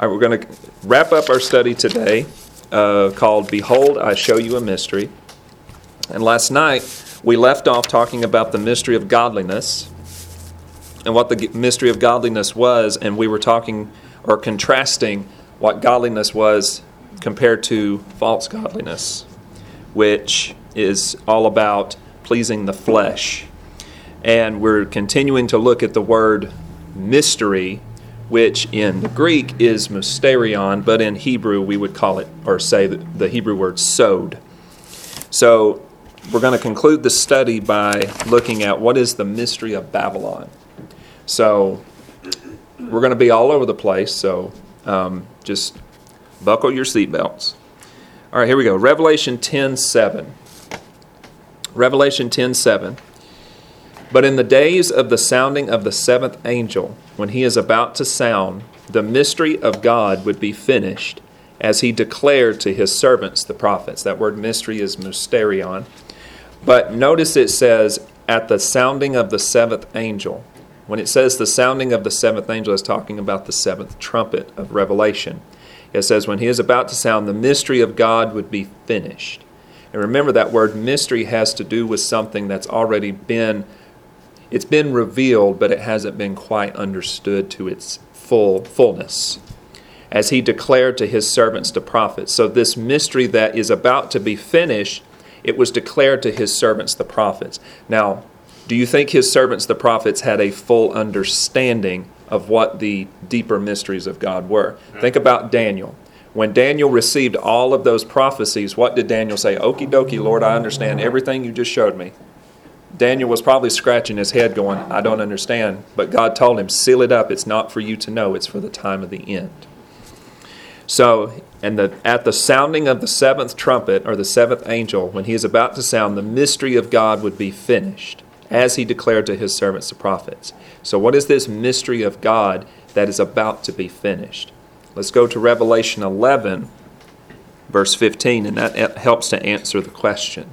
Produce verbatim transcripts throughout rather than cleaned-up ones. All right, we're going to wrap up our study today uh, called Behold, I Show You a Mystery. And last night, we left off talking about the mystery of godliness and what the mystery of godliness was, and we were talking or contrasting what godliness was compared to false godliness, which is all about pleasing the flesh. And we're continuing to look at the word mystery, which in the Greek is mysterion, but in Hebrew we would call it, or say the Hebrew word, sowed. So we're going to conclude the study by looking at what is the mystery of Babylon. So we're going to be all over the place, so um, just buckle your seatbelts. All right, here we go. Revelation ten seven. Revelation ten seven. But in the days of the sounding of the seventh angel, when he is about to sound, the mystery of God would be finished, as he declared to his servants, the prophets. That word mystery is mysterion. But notice it says, at the sounding of the seventh angel. When it says the sounding of the seventh angel, it's talking about the seventh trumpet of Revelation. It says, when he is about to sound, the mystery of God would be finished. And remember, that word mystery has to do with something that's already been It's been revealed, but it hasn't been quite understood to its full fullness, as he declared to his servants, the prophets. So this mystery that is about to be finished, it was declared to his servants, the prophets. Now, do you think his servants, the prophets, had a full understanding of what the deeper mysteries of God were? Think about Daniel. When Daniel received all of those prophecies, what did Daniel say? Okie dokie, Lord, I understand everything you just showed me. Daniel was probably scratching his head going, I don't understand. But God told him, seal it up. It's not for you to know. It's for the time of the end. So, and the, at the sounding of the seventh trumpet, or the seventh angel, when he is about to sound, the mystery of God would be finished, as he declared to his servants, the prophets. So what is this mystery of God that is about to be finished? Let's go to Revelation eleven, verse fifteen, and that helps to answer the question.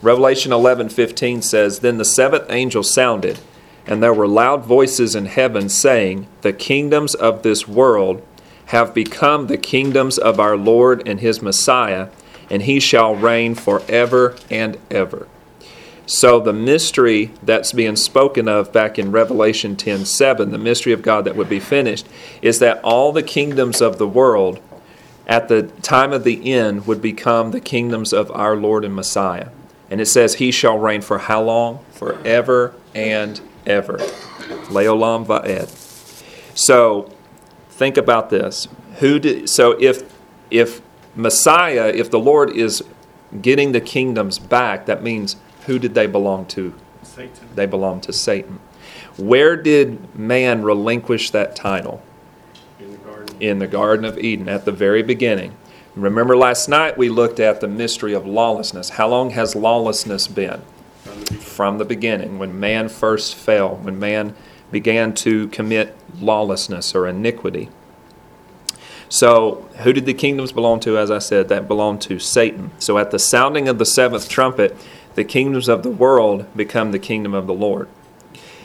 Revelation eleven fifteen says, Then the seventh angel sounded, and there were loud voices in heaven saying, The kingdoms of this world have become the kingdoms of our Lord and his Messiah, and he shall reign forever and ever. So the mystery that's being spoken of back in Revelation ten seven, the mystery of God that would be finished, is that all the kingdoms of the world at the time of the end would become the kingdoms of our Lord and Messiah. And it says, he shall reign for how long? Forever and ever. Leolam va'ed. So, think about this. Who did, so, if if Messiah, if the Lord is getting the kingdoms back, that means who did they belong to? Satan. They belong to Satan. Where did man relinquish that title? In the Garden. In the Garden of Eden, at the very beginning. Remember last night we looked at the mystery of lawlessness. How long has lawlessness been? From the, From the beginning, when man first fell, when man began to commit lawlessness or iniquity. So who did the kingdoms belong to? As I said, that belonged to Satan. So at the sounding of the seventh trumpet, the kingdoms of the world become the kingdom of the Lord.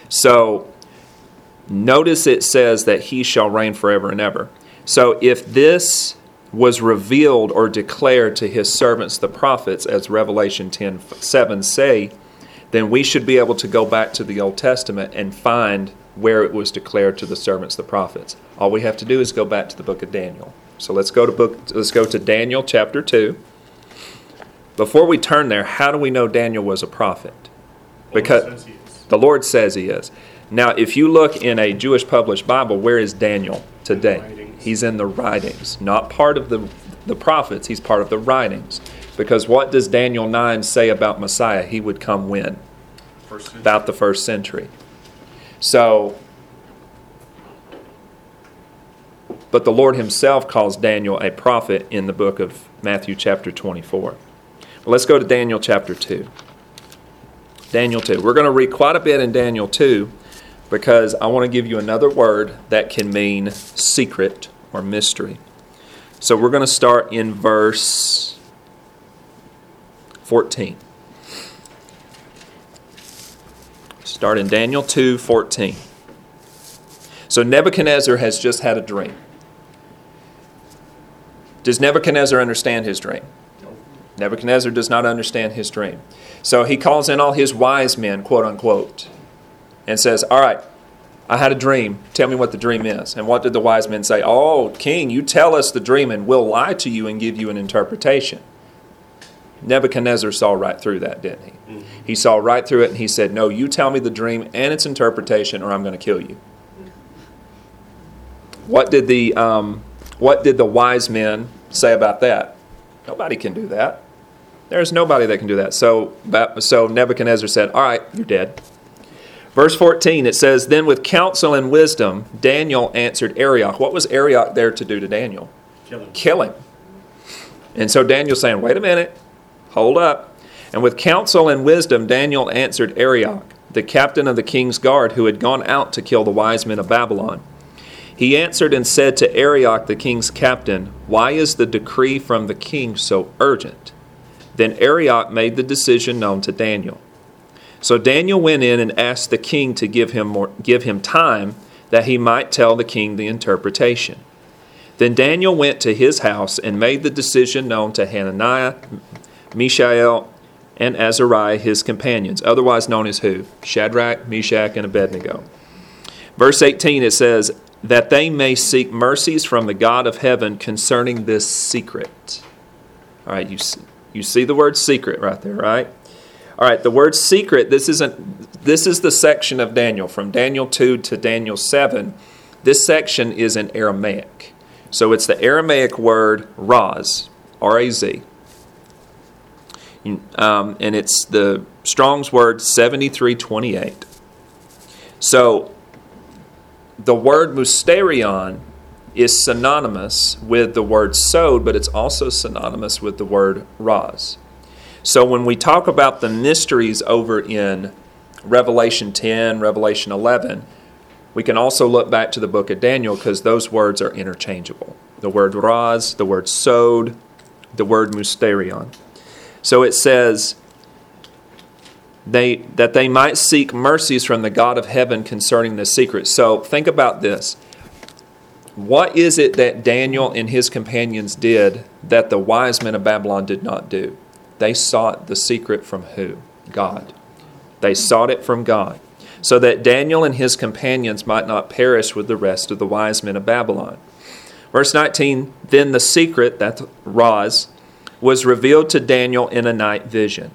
So notice it says that he shall reign forever and ever. So if this was revealed or declared to his servants, the prophets, as Revelation ten seven say, then we should be able to go back to the Old Testament and find where it was declared to the servants, the prophets. All we have to do is go back to the book of Daniel. So let's go to book. Let's go to Daniel chapter two. Before we turn there, how do we know Daniel was a prophet? Because the Lord says he is. Now, if you look in a Jewish published Bible, where is Daniel today? He's in the writings, not part of the, the prophets. He's part of the writings. Because what does Daniel nine say about Messiah? He would come when? First about the first century. So, but the Lord himself calls Daniel a prophet in the book of Matthew chapter twenty-four. But let's go to Daniel chapter two. Daniel two. We're going to read quite a bit in Daniel two, because I want to give you another word that can mean secret or mystery. So we're going to start in verse fourteen. Start in Daniel two fourteen. So Nebuchadnezzar has just had a dream. Does Nebuchadnezzar understand his dream? No. Nebuchadnezzar does not understand his dream. So he calls in all his wise men, quote unquote, and says, all right, I had a dream. Tell me what the dream is. And what did the wise men say? Oh, king, you tell us the dream and we'll lie to you and give you an interpretation. Nebuchadnezzar saw right through that, didn't he? Mm-hmm. He saw right through it and he said, no, you tell me the dream and its interpretation or I'm going to kill you. What did the um, what did the wise men say about that? Nobody can do that. There's nobody that can do that. So, so Nebuchadnezzar said, all right, you're dead. Verse fourteen, it says, then with counsel and wisdom, Daniel answered Arioch. What was Arioch there to do to Daniel? Kill him. Kill him. And so Daniel's saying, wait a minute. Hold up. And with counsel and wisdom, Daniel answered Arioch, the captain of the king's guard, who had gone out to kill the wise men of Babylon. He answered and said to Arioch, the king's captain, why is the decree from the king so urgent? Then Arioch made the decision known to Daniel. So Daniel went in and asked the king to give him more, give him time that he might tell the king the interpretation. Then Daniel went to his house and made the decision known to Hananiah, Mishael, and Azariah, his companions, otherwise known as who? Shadrach, Meshach, and Abednego. Verse eighteen, it says, that they may seek mercies from the God of heaven concerning this secret. All right, you see, you see the word secret right there, right? All right, the word secret, this isn't. This is the section of Daniel, from Daniel two to Daniel seven. This section is in Aramaic. So it's the Aramaic word Raz, R A Z. Um, and it's the Strong's word seventy-three twenty-eight. So the word mysterion is synonymous with the word sowed, but it's also synonymous with the word Raz. So when we talk about the mysteries over in Revelation ten, Revelation eleven, we can also look back to the book of Daniel because those words are interchangeable. The word Raz, the word sowed, the word mysterion. So it says, they that they might seek mercies from the God of heaven concerning the secret. So think about this. What is it that Daniel and his companions did that the wise men of Babylon did not do? They sought the secret from who? God. They sought it from God, so that Daniel and his companions might not perish with the rest of the wise men of Babylon. Verse nineteen, then the secret, that's Raz, was revealed to Daniel in a night vision.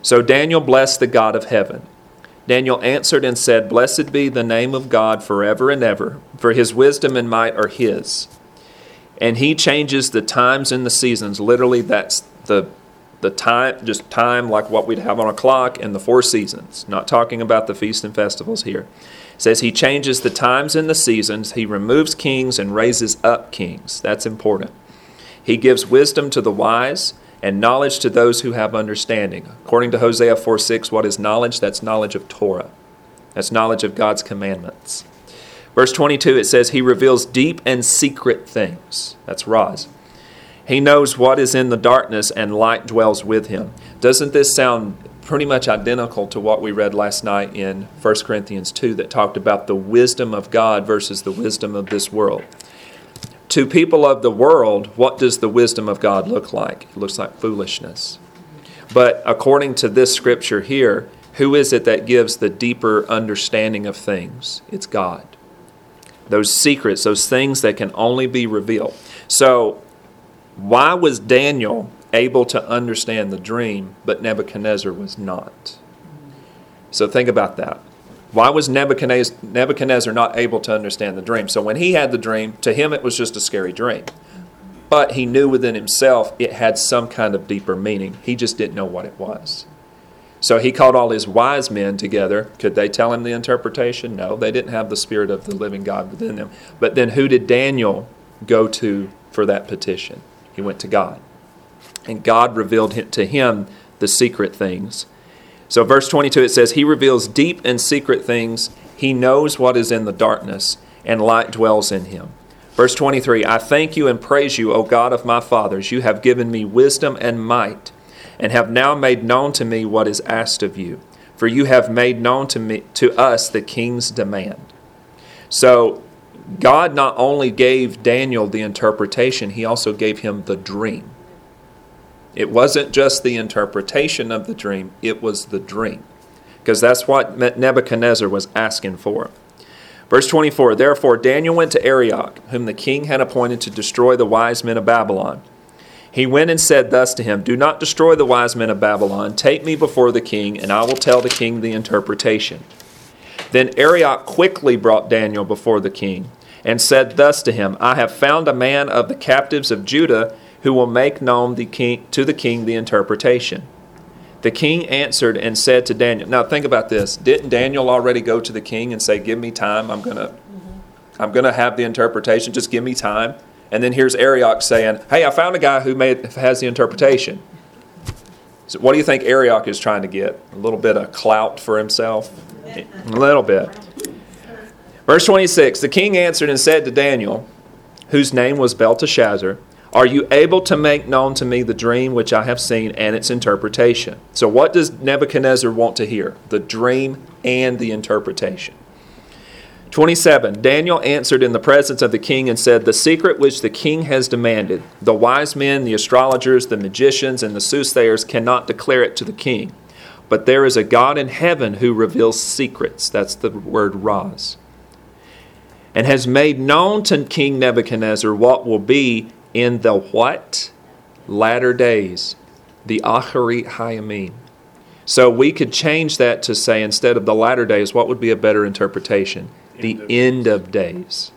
So Daniel blessed the God of heaven. Daniel answered and said, blessed be the name of God forever and ever, for his wisdom and might are his. And he changes the times and the seasons. Literally, that's the the time, just time like what we'd have on a clock, and the four seasons. Not talking about the feasts and festivals here. It says he changes the times and the seasons. He removes kings and raises up kings. That's important. He gives wisdom to the wise and knowledge to those who have understanding. According to Hosea four six, what is knowledge? That's knowledge of Torah. That's knowledge of God's commandments. Verse twenty-two, it says, he reveals deep and secret things. That's Raz. He knows what is in the darkness and light dwells with him. Doesn't this sound pretty much identical to what we read last night in First Corinthians two that talked about the wisdom of God versus the wisdom of this world? To people of the world, what does the wisdom of God look like? It looks like foolishness. But according to this scripture here, who is it that gives the deeper understanding of things? It's God. Those secrets, those things that can only be revealed. So why was Daniel able to understand the dream, but Nebuchadnezzar was not? So think about that. Why was Nebuchadnezzar, Nebuchadnezzar not able to understand the dream? So when he had the dream, to him it was just a scary dream. But he knew within himself it had some kind of deeper meaning. He just didn't know what it was. So he called all his wise men together. Could they tell him the interpretation? No, they didn't have the Spirit of the living God within them. But then who did Daniel go to for that petition? He went to God. And God revealed to him the secret things. So verse twenty-two, it says, he reveals deep and secret things. He knows what is in the darkness, and light dwells in him. Verse twenty-three, I thank you and praise you, O God of my fathers. You have given me wisdom and might, and have now made known to me what is asked of you. For you have made known to me, to us, the king's demand. So God not only gave Daniel the interpretation, he also gave him the dream. It wasn't just the interpretation of the dream, it was the dream. Because that's what Nebuchadnezzar was asking for. Verse twenty-four, therefore Daniel went to Arioch, whom the king had appointed to destroy the wise men of Babylon. He went and said thus to him, do not destroy the wise men of Babylon. Take me before the king, and I will tell the king the interpretation. Then Arioch quickly brought Daniel before the king, and said thus to him, I have found a man of the captives of Judah, who will make known the king, to the king the interpretation. The king answered and said to Daniel, now think about this. Didn't Daniel already go to the king and say, give me time, I'm going to mm-hmm. I'm going to have the interpretation, just give me time. And then here's Arioch saying, hey, I found a guy who made, has the interpretation. So what do you think Arioch is trying to get? A little bit of clout for himself? A little bit. Verse twenty-six, the king answered and said to Daniel, whose name was Belteshazzar, are you able to make known to me the dream which I have seen and its interpretation? So what does Nebuchadnezzar want to hear? The dream and the interpretation. twenty-seven, Daniel answered in the presence of the king and said, the secret which the king has demanded, the wise men, the astrologers, the magicians, and the soothsayers cannot declare it to the king. But there is a God in heaven who reveals secrets. That's the word Raz. And has made known to King Nebuchadnezzar what will be in the what? Latter days. The Acharit Hayamim. So we could change that to say, instead of the latter days, what would be a better interpretation? The end of days.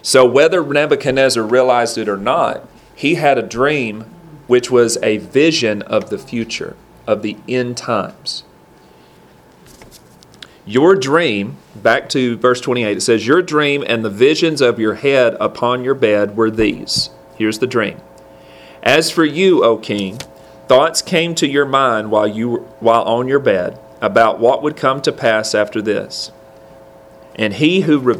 So whether Nebuchadnezzar realized it or not, he had a dream which was a vision of the future, of the end times. Your dream, back to verse twenty-eight, it says, your dream and the visions of your head upon your bed were these. Here's the dream. As for you, O king, thoughts came to your mind while you while on your bed about what would come to pass after this. And he who re,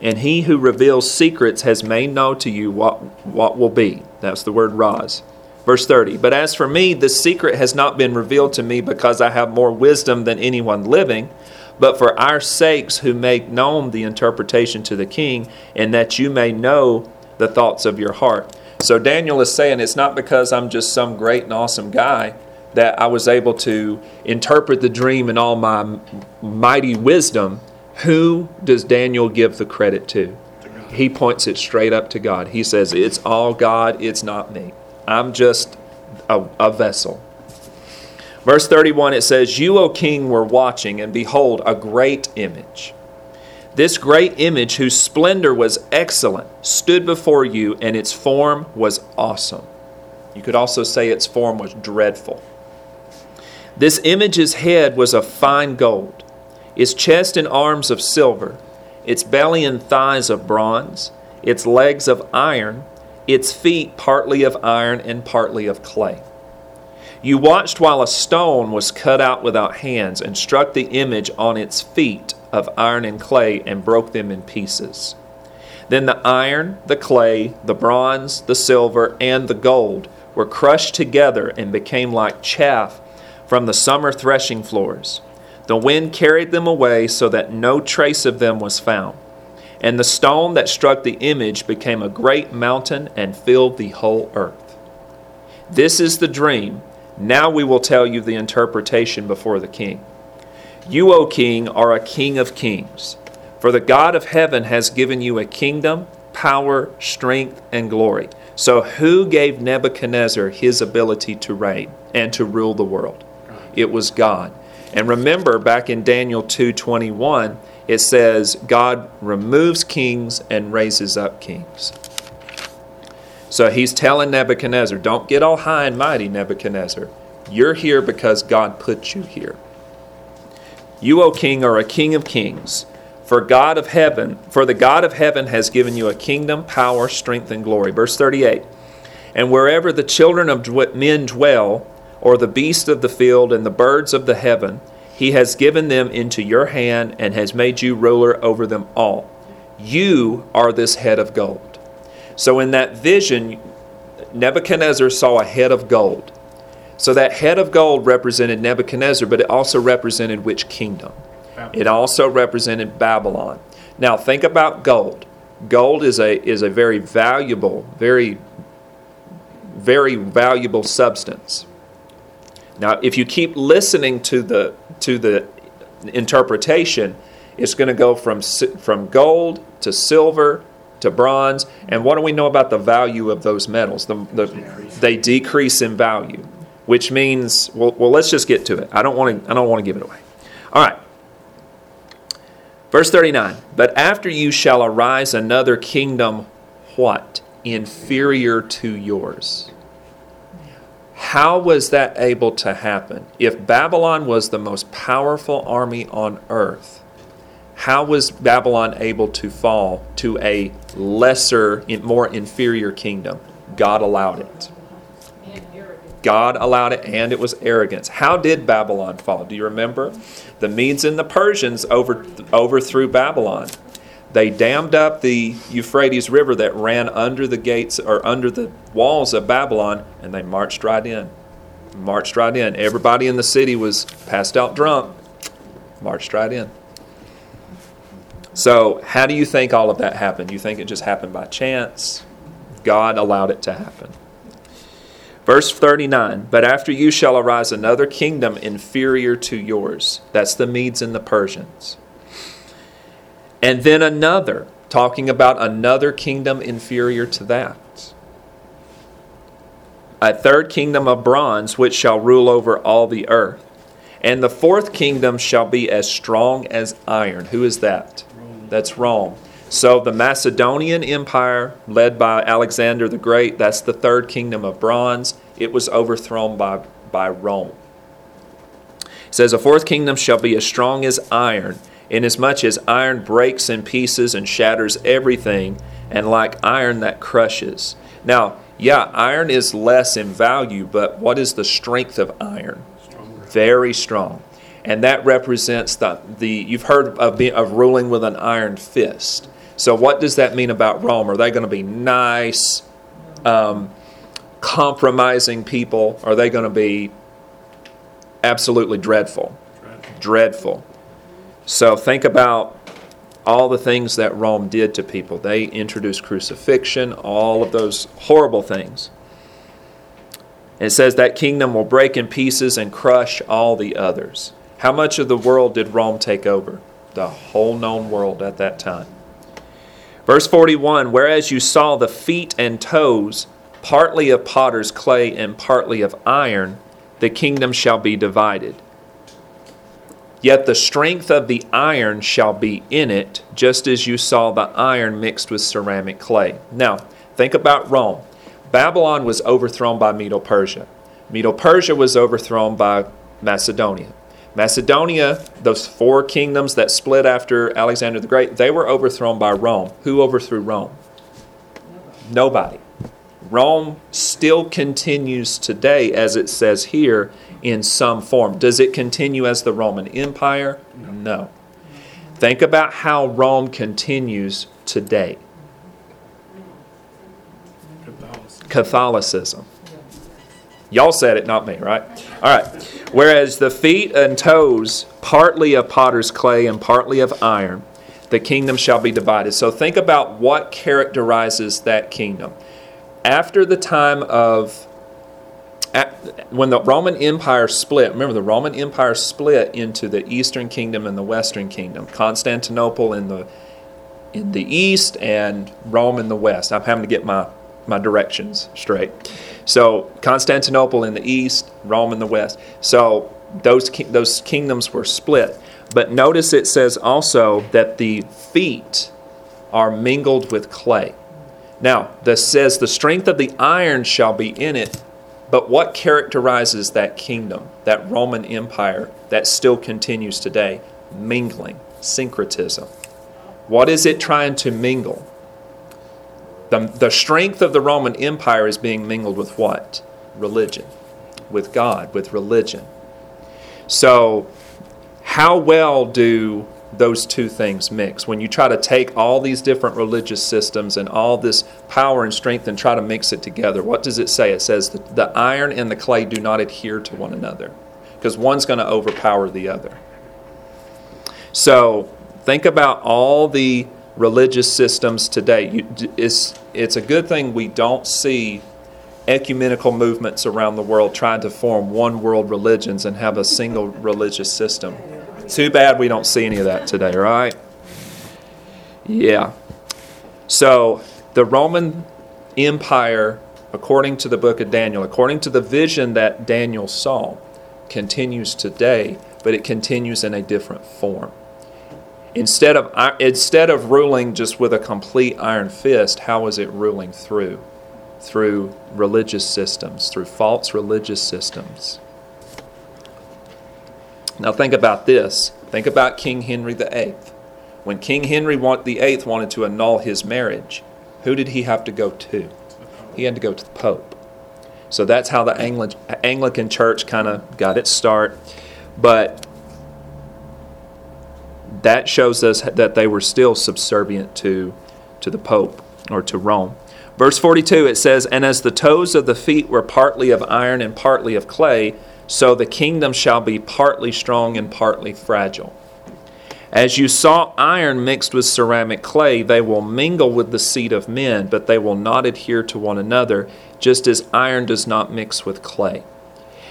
and he who reveals secrets has made known to you what, what will be. That's the word Raz. Verse thirty. But as for me, the secret has not been revealed to me because I have more wisdom than anyone living, but for our sakes who make known the interpretation to the king, and that you may know the thoughts of your heart. So Daniel is saying it's not because I'm just some great and awesome guy that I was able to interpret the dream in all my mighty wisdom. Who does Daniel give the credit to? He points it straight up to God. He says, it's all God, it's not me. I'm just a, a vessel. Verse thirty-one, it says, you, O king, were watching, and behold, a great image. This great image, whose splendor was excellent, stood before you, and its form was awesome. You could also say its form was dreadful. This image's head was of fine gold, its chest and arms of silver, its belly and thighs of bronze, its legs of iron, its feet partly of iron and partly of clay. You watched while a stone was cut out without hands and struck the image on its feet of iron and clay and broke them in pieces. Then the iron, the clay, the bronze, the silver, and the gold were crushed together and became like chaff from the summer threshing floors. The wind carried them away so that no trace of them was found. And the stone that struck the image became a great mountain and filled the whole earth. This is the dream. Now we will tell you the interpretation before the king. You, O king, are a king of kings, for the God of heaven has given you a kingdom, power, strength, and glory. So who gave Nebuchadnezzar his ability to reign and to rule the world? It was God. And remember, back in Daniel two twenty-one, it says, God removes kings and raises up kings. So he's telling Nebuchadnezzar, don't get all high and mighty, Nebuchadnezzar. You're here because God put you here. You, O king, are a king of kings. For God of heaven, for the God of heaven has given you a kingdom, power, strength, and glory. Verse thirty-eight. And wherever the children of men dwell, or the beasts of the field and the birds of the heaven, he has given them into your hand and has made you ruler over them all. You are this head of gold. So in that vision, Nebuchadnezzar saw a head of gold. So that head of gold represented Nebuchadnezzar, but it also represented which kingdom? Babylon. It also represented Babylon. Now think about gold. Gold is a is a very valuable, very, very valuable substance. Now, if you keep listening to the to the interpretation, it's going to go from from gold to silver to bronze. And what do we know about the value of those metals? The, the, they decrease in value, which means well, well, let's just get to it. I don't want to. I don't want to give it away. All right. Verse thirty-nine, but after you shall arise another kingdom, what? Inferior to yours. How was that able to happen? If Babylon was the most powerful army on earth, how was Babylon able to fall to a lesser, more inferior kingdom? God allowed it. God allowed it, and it was arrogance. How did Babylon fall? Do you remember? The Medes and the Persians over, overthrew Babylon. They dammed up the Euphrates River that ran under the gates or under the walls of Babylon, and they marched right in. Marched right in. Everybody in the city was passed out drunk. Marched right in. So how do you think all of that happened? You think it just happened by chance? God allowed it to happen. Verse thirty-nine, but after you shall arise another kingdom inferior to yours. That's the Medes and the Persians. And then another, talking about another kingdom inferior to that. A third kingdom of bronze, which shall rule over all the earth. And the fourth kingdom shall be as strong as iron. Who is that? Rome. That's Rome. So the Macedonian Empire, led by Alexander the Great, that's the third kingdom of bronze. It was overthrown by, by Rome. It says, a fourth kingdom shall be as strong as iron, inasmuch as iron breaks in pieces and shatters everything, and like iron that crushes. Now, yeah, iron is less in value, but what is the strength of iron? Stronger. Very strong. And that represents the, the you've heard of, being, of ruling with an iron fist. So what does that mean about Rome? Are they going to be nice, um, compromising people? Are they going to be absolutely dreadful? Dreadful? Dreadful. So think about all the things that Rome did to people. They introduced crucifixion, all of those horrible things. And it says that kingdom will break in pieces and crush all the others. How much of the world did Rome take over? The whole known world at that time. Verse forty-one, whereas you saw the feet and toes, partly of potter's clay and partly of iron, the kingdom shall be divided. Yet the strength of the iron shall be in it, just as you saw the iron mixed with ceramic clay. Now, think about Rome. Babylon was overthrown by Medo-Persia. Medo-Persia was overthrown by Macedonia. Macedonia, those four kingdoms that split after Alexander the Great, they were overthrown by Rome. Who overthrew Rome? Nobody. Nobody. Rome still continues today, as it says here, in some form. Does it continue as the Roman Empire? No. no. Think about how Rome continues today. Catholicism. Catholicism. Y'all said it, not me, right? All right. Whereas the feet and toes, partly of potter's clay and partly of iron, the kingdom shall be divided. So think about what characterizes that kingdom. After the time of, when the Roman Empire split, remember the Roman Empire split into the Eastern Kingdom and the Western Kingdom. Constantinople in the in the East and Rome in the West. I'm having to get my my directions straight. So Constantinople in the east, Rome in the west. So those those kingdoms were split. But notice it says also that the feet are mingled with clay. Now, this says the strength of the iron shall be in it. But what characterizes that kingdom, that Roman Empire that still continues today? Mingling, syncretism. What is it trying to mingle? The, the strength of the Roman Empire is being mingled with what? Religion. With God, with religion. So, how well do those two things mix? When you try to take all these different religious systems and all this power and strength and try to mix it together, what does it say? It says that the iron and the clay do not adhere to one another because one's going to overpower the other. So, think about all the religious systems today. You, it's, it's a good thing we don't see ecumenical movements around the world trying to form one world religions and have a single religious system. Too bad we don't see any of that today, right? Yeah. So the Roman Empire, according to the book of Daniel, according to the vision that Daniel saw, continues today, but it continues in a different form. Instead of instead of ruling just with a complete iron fist, how is it ruling through? Through religious systems, through false religious systems. Now think about this. Think about King Henry the eighth. When King Henry the eighth wanted to annul his marriage, who did he have to go to? He had to go to the Pope. So that's how the Angli- Anglican Church kind of got its start. But that shows us that they were still subservient to, to the Pope or to Rome. Verse forty-two, it says, "And as the toes of the feet were partly of iron and partly of clay, so the kingdom shall be partly strong and partly fragile. As you saw iron mixed with ceramic clay, they will mingle with the seed of men, but they will not adhere to one another, just as iron does not mix with clay.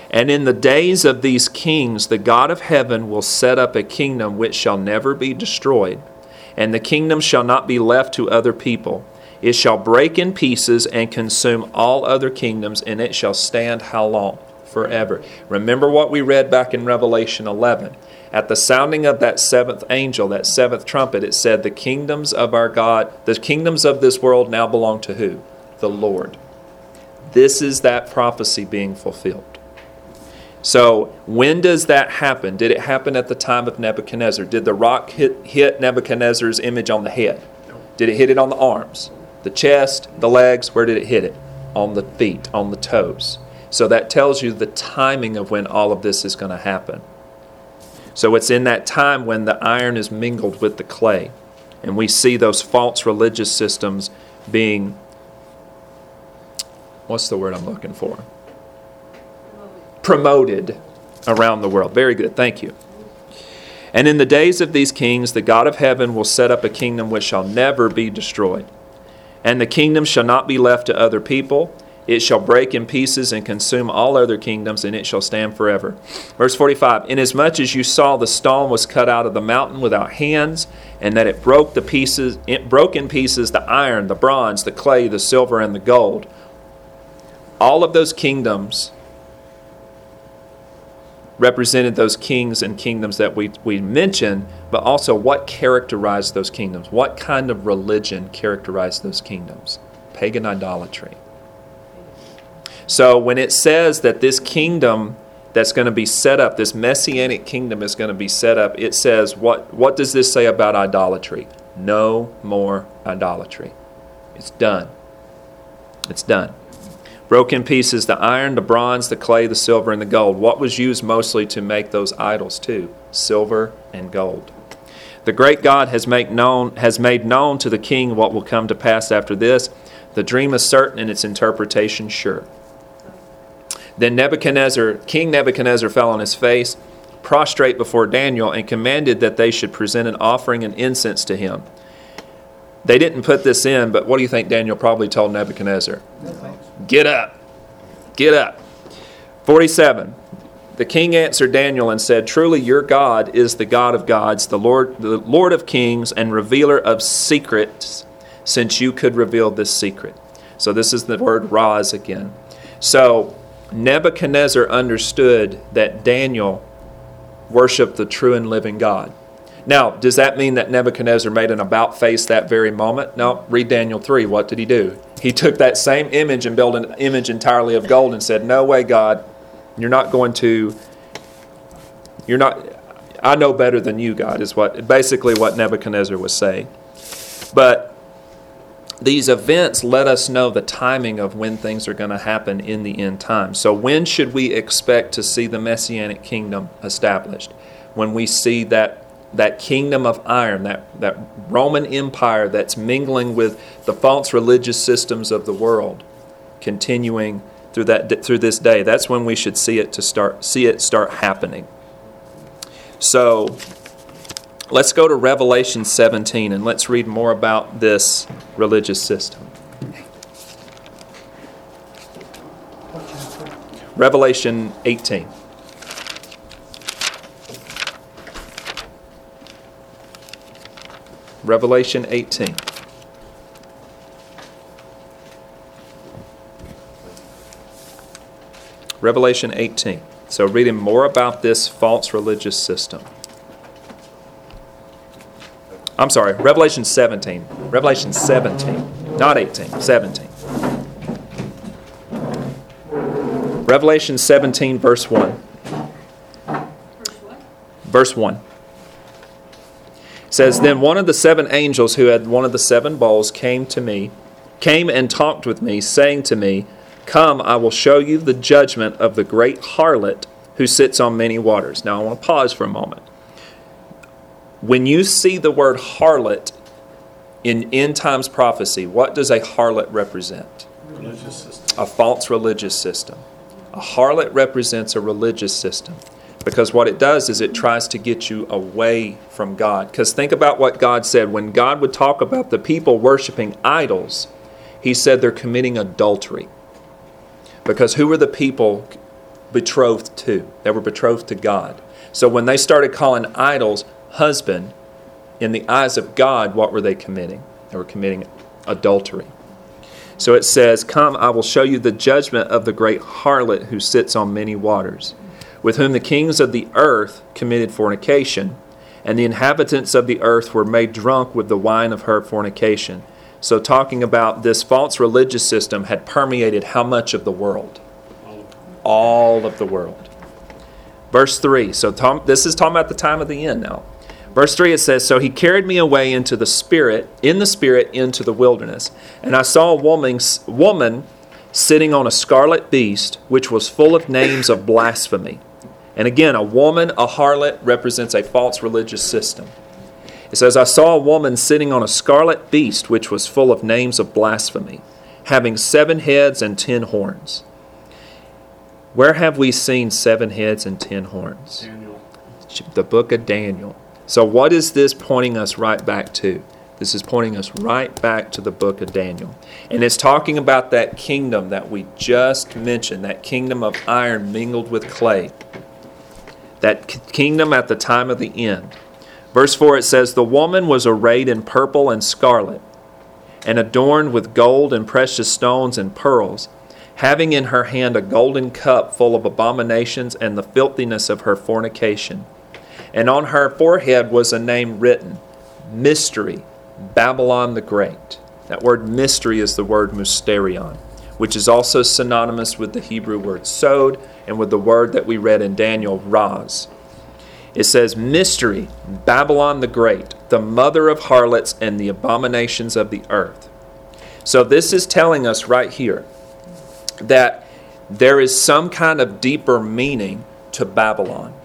And in the days of these kings, the God of heaven will set up a kingdom which shall never be destroyed, and the kingdom shall not be left to other people. It shall break in pieces and consume all other kingdoms, and it shall stand how long? Forever." Remember what we read back in Revelation eleven. At the sounding of that seventh angel, that seventh trumpet, it said, "The kingdoms of our God, the kingdoms of this world now belong to who? The Lord." This is that prophecy being fulfilled. So when does that happen? Did it happen at the time of Nebuchadnezzar? Did the rock hit, hit Nebuchadnezzar's image on the head? Did it hit it on the arms? The chest, the legs, where did it hit it? On the feet, on the toes. So that tells you the timing of when all of this is going to happen. So it's in that time when the iron is mingled with the clay. And we see those false religious systems being, what's the word I'm looking for? Promoted around the world. Very good, thank you. "And in the days of these kings, the God of heaven will set up a kingdom which shall never be destroyed. And the kingdom shall not be left to other people. It shall break in pieces and consume all other kingdoms, and it shall stand forever." Verse forty-five, "Inasmuch as you saw the stone was cut out of the mountain without hands, and that it broke the pieces, it broke in pieces the iron, the bronze, the clay, the silver, and the gold." All of those kingdoms represented those kings and kingdoms that we, we mentioned, but also what characterized those kingdoms? What kind of religion characterized those kingdoms? Pagan idolatry. So when it says that this kingdom that's going to be set up, this messianic kingdom is going to be set up, it says, what, what does this say about idolatry? No more idolatry. It's done. It's done. "Broke in pieces the iron, the bronze, the clay, the silver, and the gold." What was used mostly to make those idols too? Silver and gold. "The great God has made known, has made known to the king what will come to pass after this. The dream is certain and its interpretation sure." Then Nebuchadnezzar, King Nebuchadnezzar fell on his face, prostrate before Daniel, and commanded that they should present an offering and incense to him. They didn't put this in, but what do you think Daniel probably told Nebuchadnezzar? No. Get up. Get up. forty-seven. "The king answered Daniel and said, 'Truly your God is the God of gods, the Lord, the Lord of kings, and revealer of secrets, since you could reveal this secret.'" So this is the word Raz again. So Nebuchadnezzar understood that Daniel worshiped the true and living God. Now, does that mean that Nebuchadnezzar made an about face that very moment? No. Read Daniel three. What did he do? He took that same image and built an image entirely of gold and said, "No way, God, you're not going to, you're not, I know better than you, God," is what basically what Nebuchadnezzar was saying. But these events let us know the timing of when things are going to happen in the end time. So when should we expect to see the Messianic kingdom established? When we see that that kingdom of iron, that, that Roman Empire that's mingling with the false religious systems of the world, continuing through that through this day. That's when we should see it to start see it start happening. So Let's go to Revelation seventeen and let's read more about this religious system. Revelation eighteen. Revelation eighteen. Revelation eighteen. So reading more about this false religious system. I'm sorry, Revelation seventeen. Revelation seventeen. Not eighteen, seventeen. Revelation seventeen, verse one. Verse one. It says, Then one of the seven angels who had one of the seven bowls came to me, came and talked with me, saying to me, Come, I will show you the judgment of the great harlot who sits on many waters. Now I want to pause for a moment. When you see the word harlot in end times prophecy, what does a harlot represent? Religious system. A false religious system. A harlot represents a religious system because what it does is it tries to get you away from God. Because think about what God said. When God would talk about the people worshiping idols, he said they're committing adultery. Because who were the people betrothed to? They were betrothed to God. So when they started calling idols husband, in the eyes of God, what were they committing? They were committing adultery. So it says, Come, I will show you the judgment of the great harlot who sits on many waters, with whom the kings of the earth committed fornication, and the inhabitants of the earth were made drunk with the wine of her fornication. So talking about this false religious system had permeated how much of the world? All of the world. Verse three. So this is talking about the time of the end now. Verse three, it says, So he carried me away into the spirit, in the spirit into the wilderness. And I saw a woman, woman sitting on a scarlet beast, which was full of names of blasphemy. And again, a woman, a harlot, represents a false religious system. It says, I saw a woman sitting on a scarlet beast, which was full of names of blasphemy, having seven heads and ten horns. Where have we seen seven heads and ten horns? Daniel. The book of Daniel. So what is this pointing us right back to? This is pointing us right back to the book of Daniel. And it's talking about that kingdom that we just mentioned, that kingdom of iron mingled with clay. That kingdom at the time of the end. Verse four, it says, The woman was arrayed in purple and scarlet, and adorned with gold and precious stones and pearls, having in her hand a golden cup full of abominations and the filthiness of her fornication. And on her forehead was a name written, Mystery, Babylon the Great. That word mystery is the word mysterion, which is also synonymous with the Hebrew word sowed and with the word that we read in Daniel, Raz. It says, Mystery, Babylon the Great, the mother of harlots and the abominations of the earth. So this is telling us right here that there is some kind of deeper meaning to Babylon.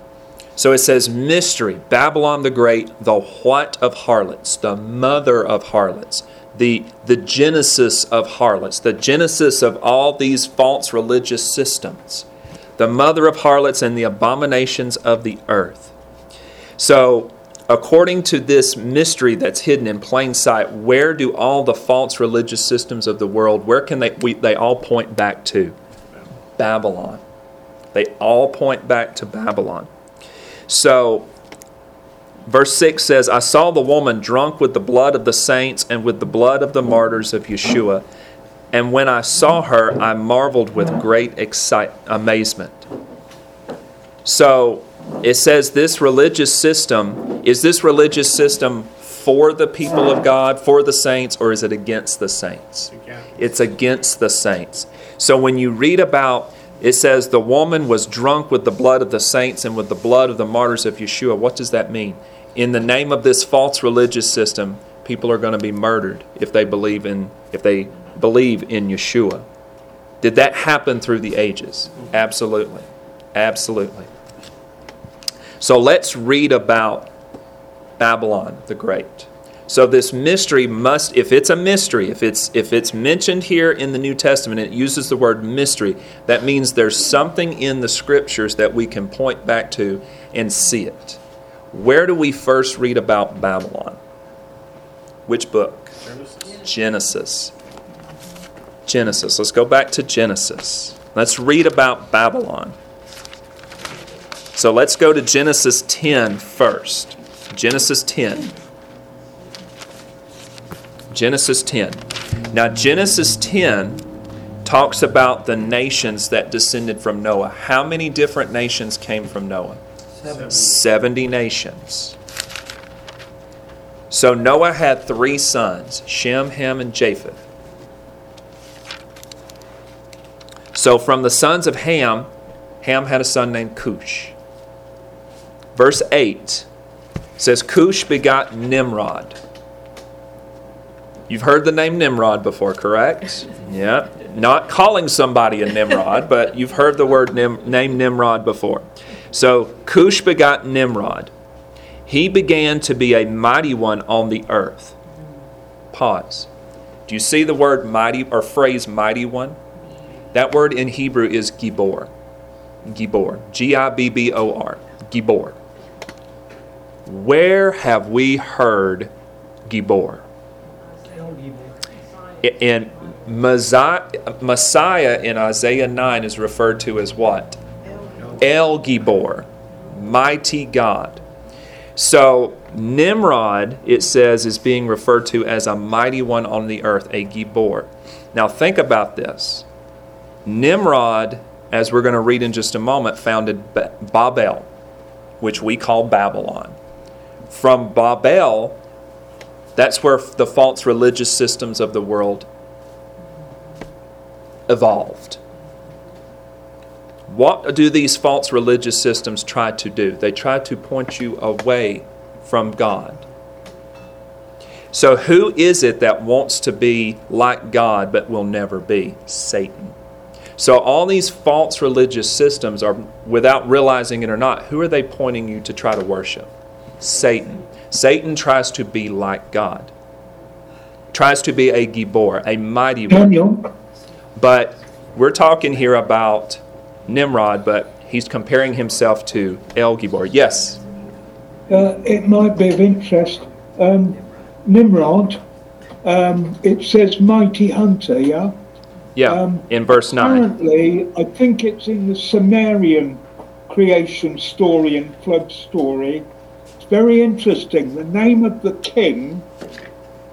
So it says, Mystery, Babylon the Great, the what of harlots, the mother of harlots, the, the genesis of harlots, the genesis of all these false religious systems, the mother of harlots and the abominations of the earth. So, according to this mystery that's hidden in plain sight, where do all the false religious systems of the world, where can they, we, they all point back to? Babylon. They all point back to Babylon. So, verse six says, I saw the woman drunk with the blood of the saints and with the blood of the martyrs of Yeshua. And when I saw her, I marveled with great excite- amazement. So, it says this religious system, is this religious system for the people of God, for the saints, or is it against the saints? It's against the saints. So, when you read about it says, the woman was drunk with the blood of the saints and with the blood of the martyrs of Yeshua. What does that mean? In the name of this false religious system, people are going to be murdered if they believe in if they believe in Yeshua. Did that happen through the ages? Absolutely. Absolutely. So let's read about Babylon the Great. So this mystery must, if it's a mystery, if it's if it's mentioned here in the New Testament, it uses the word mystery. That means there's something in the Scriptures that we can point back to and see it. Where do we first read about Babylon? Which book? Genesis. Genesis. Genesis. Let's go back to Genesis. Let's read about Babylon. So let's go to Genesis ten first. Genesis ten. Genesis ten. Now, Genesis ten talks about the nations that descended from Noah. How many different nations came from Noah? Seventy. Seventy nations. So Noah had three sons, Shem, Ham, and Japheth. So from the sons of Ham, Ham had a son named Cush. Verse eight says, Cush begot Nimrod. You've heard the name Nimrod before, correct? Yeah. Not calling somebody a Nimrod, but you've heard the word Nim, name Nimrod before. So Cush begot Nimrod. He began to be a mighty one on the earth. Pause. Do you see the word mighty or phrase mighty one? That word in Hebrew is Gibbor. Gibbor. G I B B O R. Gibbor. Where have we heard Gibbor? And Messiah in Isaiah nine is referred to as what? El Gibbor, mighty God. So Nimrod, it says, is being referred to as a mighty one on the earth, a Gibbor. Now think about this. Nimrod, as we're going to read in just a moment, founded Babel, which we call Babylon. From Babel, that's where the false religious systems of the world evolved. What do these false religious systems try to do? They try to point you away from God. So who is it that wants to be like God but will never be? Satan. So all these false religious systems are, without realizing it or not, who are they pointing you to try to worship? Satan. Satan tries to be like God. Tries to be a Gibbor, a mighty one. But we're talking here about Nimrod, but he's comparing himself to El Gibbor. Yes? Uh, it might be of interest. Um, Nimrod, um, it says mighty hunter, yeah? Yeah, um, in verse nine. Apparently, I think it's in the Sumerian creation story and flood story. It's very interesting. The name of the king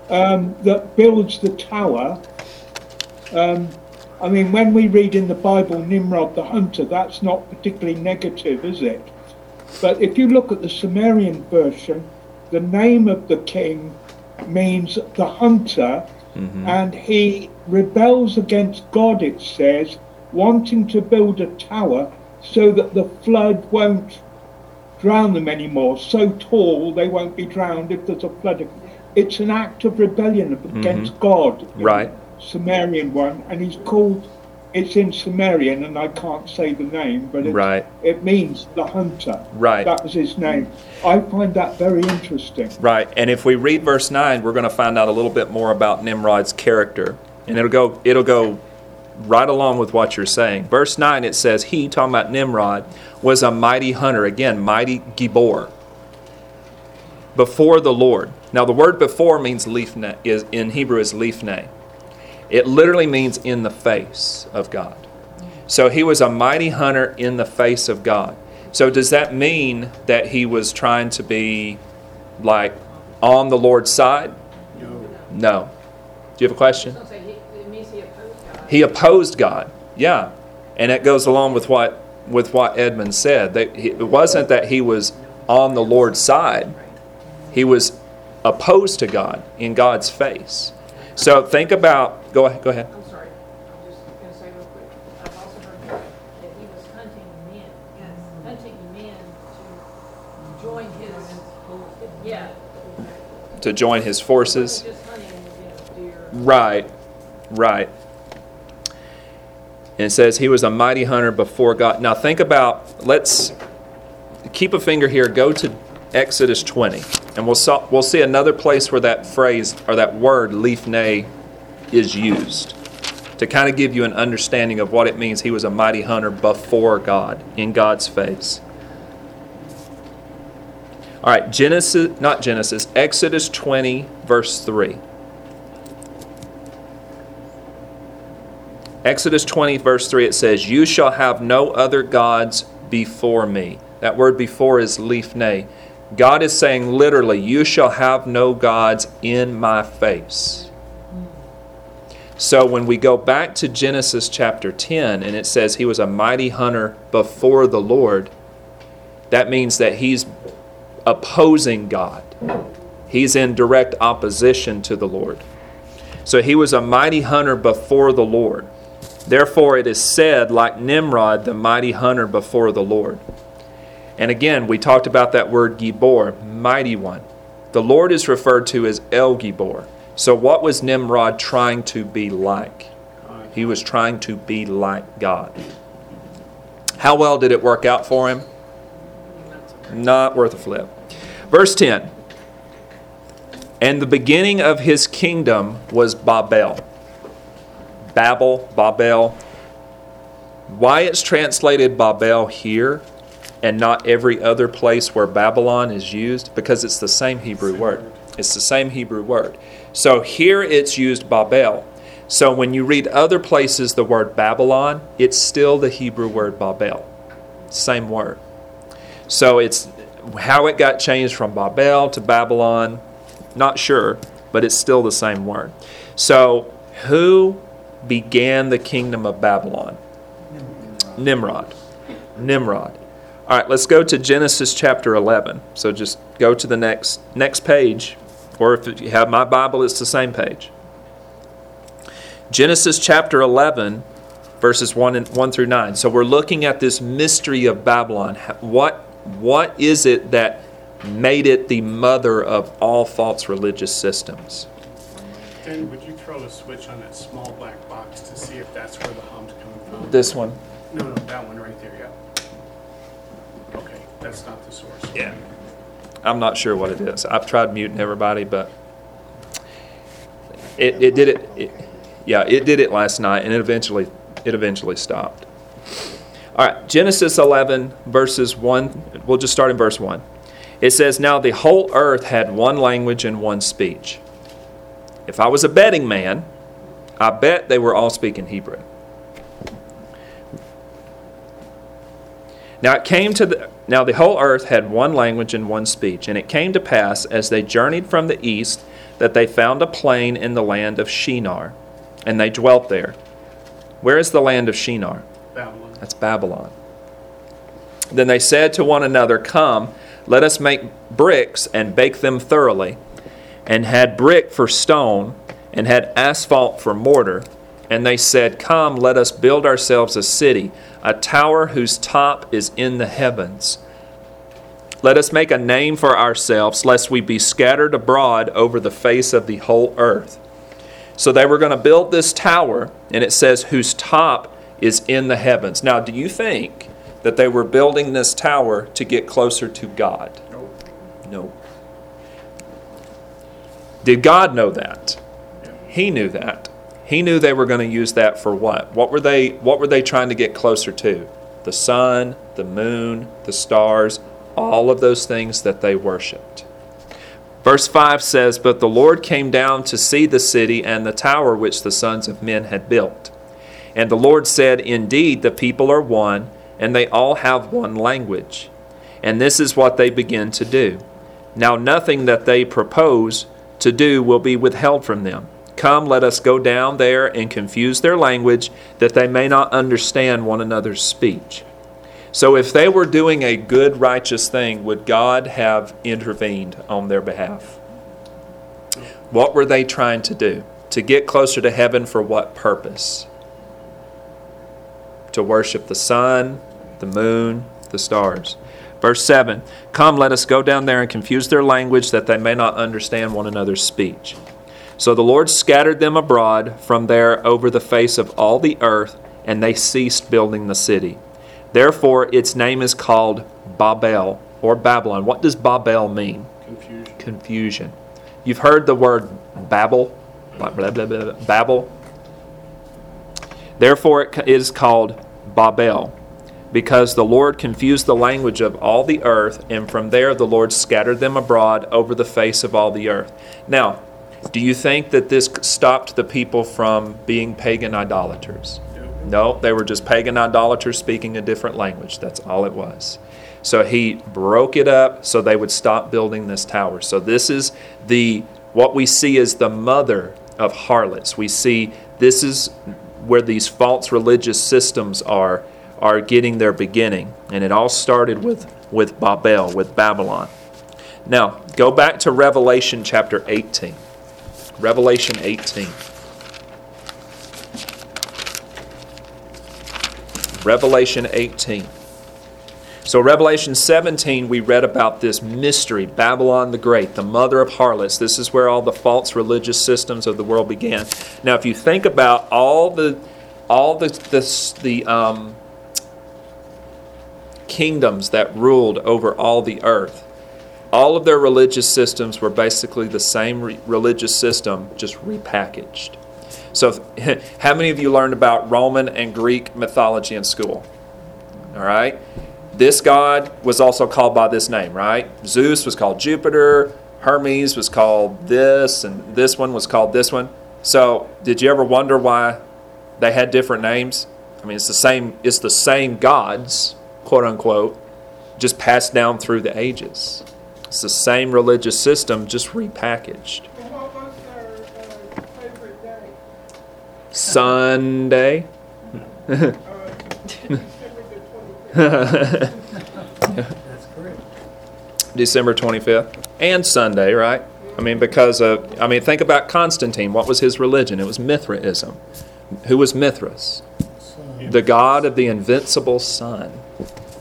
um, that builds the tower. Um, I mean, when we read in the Bible Nimrod the hunter, that's not particularly negative, is it? But if you look at the Sumerian version, the name of the king means the hunter. Mm-hmm. And he rebels against God, it says, wanting to build a tower so that the flood won't drown them anymore. So tall they won't be drowned if there's a flood. It's an act of rebellion against mm-hmm. God. Right. Sumerian one. And he's called, it's in Sumerian, and I can't say the name, but it's, right. It means the hunter. Right. That was his name. I find that very interesting. Right, and if we read verse nine, we're going to find out a little bit more about Nimrod's character. And it'll go it'll go right along with what you're saying. Verse nine, it says, he, talking about Nimrod, was a mighty hunter. Again, mighty Gibbor. Before the Lord. Now, the word before means lifnei, is in Hebrew is lifnei. It literally means in the face of God. So he was a mighty hunter in the face of God. So does that mean that he was trying to be like on the Lord's side? No. No. Do you have a question? It means he opposed God. He opposed God, yeah. And it goes along with what with what Edmund said. That he, it wasn't that he was on the Lord's side. He was opposed to God, in God's face. So think about, go ahead. Go ahead. I'm sorry. I'm just going to say real quick. I've also heard that he was hunting men. Yes. Hunting men to join his, yeah. To join his forces. He wasn't just hunting, you know, deer. Right. Right. And it says he was a mighty hunter before God. Now think about, let's keep a finger here. Go to Exodus twenty. And we'll saw, we'll see another place where that phrase or that word lifnei is used to kind of give you an understanding of what it means. He was a mighty hunter before God, in God's face. All right, Genesis, not Genesis, Exodus twenty, verse three. Exodus twenty, verse three, it says, "You shall have no other gods before me." That word before is lifnei. God is saying literally, you shall have no gods in my face. So when we go back to Genesis chapter ten, and it says he was a mighty hunter before the Lord, that means that he's opposing God. He's in direct opposition to the Lord. So he was a mighty hunter before the Lord. Therefore it is said, like Nimrod, the mighty hunter before the Lord. And again, we talked about that word Gibbor, mighty one. The Lord is referred to as El Gibbor. So what was Nimrod trying to be like? He was trying to be like God. How well did it work out for him? Not worth a flip. Verse ten. And the beginning of his kingdom was Babel. Babel, Babel. Why it's translated Babel here and not every other place where Babylon is used? Because it's the same Hebrew word. It's the same Hebrew word. So here it's used Babel. So when you read other places the word Babylon, it's still the Hebrew word Babel. Same word. So it's how it got changed from Babel to Babylon, not sure, but it's still the same word. So who began the kingdom of Babylon? Nimrod. Nimrod. All right, let's go to Genesis chapter eleven. So just go to the next next page. Or if you have my Bible, it's the same page. Genesis chapter eleven, verses one and one through nine. So we're looking at this mystery of Babylon. What what is it that made it the mother of all false religious systems? Dan, would you throw a switch on that small black box to see if that's where the hum's coming from? This one? No, no, that one right there, yeah. Okay, that's not the source. Yeah. I'm not sure what it is. I've tried muting everybody, but it, it did it, it. Yeah, it did it last night, and it eventually it eventually stopped. All right, Genesis eleven, verses one. We'll just start in verse one. It says, "Now the whole earth had one language and one speech." If I was a betting man, I bet they were all speaking Hebrew. Now it came to the now the whole earth had one language and one speech, and it came to pass as they journeyed from the east that they found a plain in the land of Shinar, and they dwelt there. Where is the land of Shinar? Babylon. That's Babylon. Then they said to one another, "Come, let us make bricks and bake them thoroughly," and had brick for stone, and had asphalt for mortar. And they said, "Come, let us build ourselves a city, a tower whose top is in the heavens. Let us make a name for ourselves, lest we be scattered abroad over the face of the whole earth." So they were going to build this tower, and it says, whose top is in the heavens. Now, do you think that they were building this tower to get closer to God? No. No. Did God know that? He knew that. He knew they were going to use that for what? What were they What were they trying to get closer to? The sun, the moon, the stars, all of those things that they worshipped. Verse five says, "But the Lord came down to see the city and the tower which the sons of men had built. And the Lord said, Indeed, the people are one, and they all have one language. And this is what they begin to do. Now nothing that they propose to do will be withheld from them. Come, let us go down there and confuse their language, that they may not understand one another's speech." So if they were doing a good, righteous thing, would God have intervened on their behalf? What were they trying to do? To get closer to heaven for what purpose? To worship the sun, the moon, the stars. Verse seven, "Come, let us go down there and confuse their language, that they may not understand one another's speech." So the Lord scattered them abroad from there over the face of all the earth, and they ceased building the city. Therefore, its name is called Babel, or Babylon. What does Babel mean? Confusion. Confusion. You've heard the word Babel. Blah, blah, blah, blah, Babel. Therefore, it is called Babel. because the Lord confused the language of all the earth, and from there the Lord scattered them abroad over the face of all the earth. Now, do you think that this stopped the people from being pagan idolaters? No, they were just pagan idolaters speaking a different language. That's all it was. So he broke it up so they would stop building this tower. So this is the what we see as the mother of harlots. We see this is where these false religious systems are are getting their beginning. And it all started with, with Babel, with Babylon. Now, go back to Revelation chapter eighteen. Revelation eighteen. Revelation eighteen. So Revelation seventeen, we read about this mystery, Babylon the Great, the mother of harlots. This is where all the false religious systems of the world began. Now, if you think about all the all the the, the um, kingdoms that ruled over all the earth, all of their religious systems were basically the same re- religious system, just repackaged. So how many of you learned about Roman and Greek mythology in school? All right. This god was also called by this name, right? Zeus was called Jupiter. Hermes was called this, and this one was called this one. So did you ever wonder why they had different names? I mean, it's the same, it's the same gods, quote unquote, just passed down through the ages. It's the same religious system, just repackaged. Sunday. That's correct. December twenty-fifth and Sunday, right? I mean, because of, I mean, think about Constantine. What was his religion? It was Mithraism. Who was Mithras? Sun. The god of the invincible sun.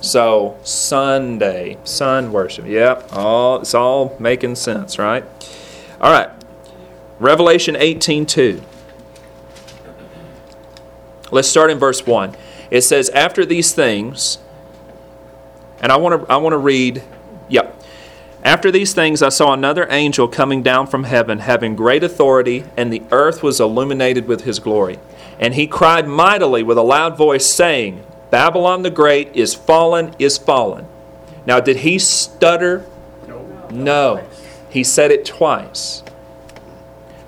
So Sunday, sun worship. Yep, all it's all making sense, right? All right. Revelation eighteen two. Let's start in verse one. It says, after these things, and I want to I want to read, yep. After these things I saw another angel coming down from heaven, having great authority, and the earth was illuminated with his glory. And he cried mightily with a loud voice, saying, Babylon the Great is fallen, is fallen. Now, did he stutter? No. No. He said it twice.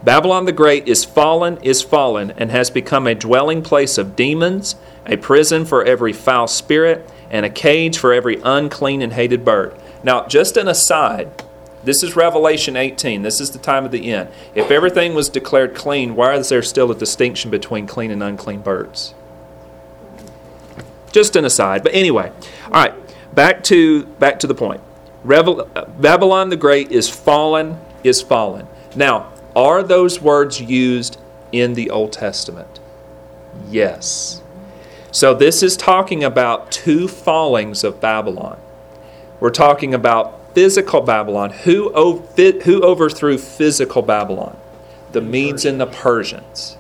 Babylon the Great is fallen, is fallen, and has become a dwelling place of demons, a prison for every foul spirit, and a cage for every unclean and hated bird. Now, just an aside, this is Revelation eighteen. This is the time of the end. If everything was declared clean, why is there still a distinction between clean and unclean birds? Just an aside. But anyway, all right, back to, back to the point. Revel- Babylon the Great is fallen, is fallen. Now, are those words used in the Old Testament? Yes. So this is talking about two fallings of Babylon. We're talking about physical Babylon. Who who overthrew physical Babylon? The Medes and the Persians.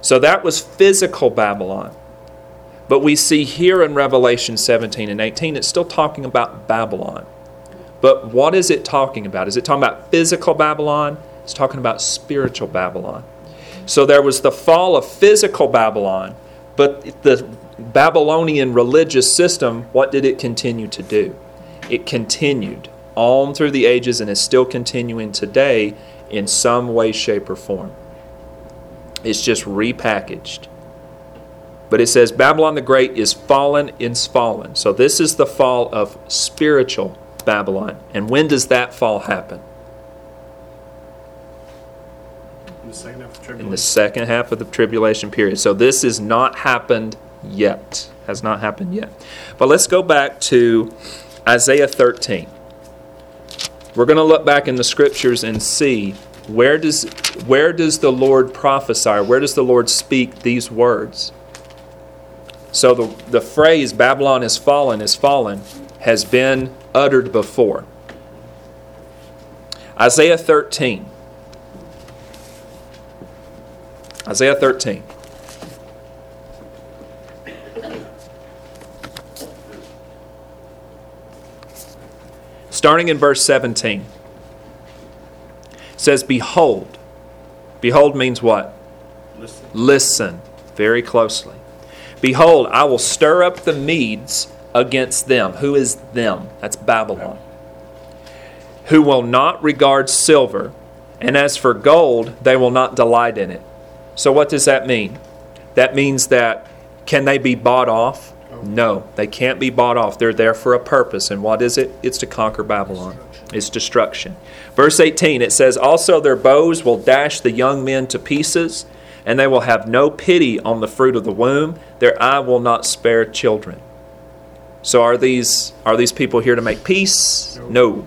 So that was physical Babylon. But we see here in Revelation seventeen and eighteen, it's still talking about Babylon. But what is it talking about? Is it talking about physical Babylon? It's talking about spiritual Babylon. So there was the fall of physical Babylon, but the Babylonian religious system, what did it continue to do? It continued on through the ages and is still continuing today in some way, shape, or form. It's just repackaged. But it says Babylon the Great is fallen, is fallen. So this is the fall of spiritual Babylon. And when does that fall happen? In the second half of the tribulation. In the second half of the tribulation period. So this has not happened yet. Has not happened yet. But let's go back to Isaiah thirteen. We're going to look back in the scriptures and see where does where does the Lord prophesy, or where does the Lord speak these words? So the, the phrase Babylon is fallen, is fallen has been uttered before. Isaiah thirteen. Isaiah thirteen. Starting in verse seventeen. It says, Behold. Behold means what? Listen. Listen very closely. Behold, I will stir up the Medes against them. Who is them? That's Babylon. Who will not regard silver, and as for gold, they will not delight in it. So what does that mean? That means that, can they be bought off? No, they can't be bought off. They're there for a purpose. And what is it? It's to conquer Babylon. It's destruction. Verse eighteen, it says, also their bows will dash the young men to pieces, and they will have no pity on the fruit of the womb. Their eye will not spare children. So are these are these people here to make peace? No.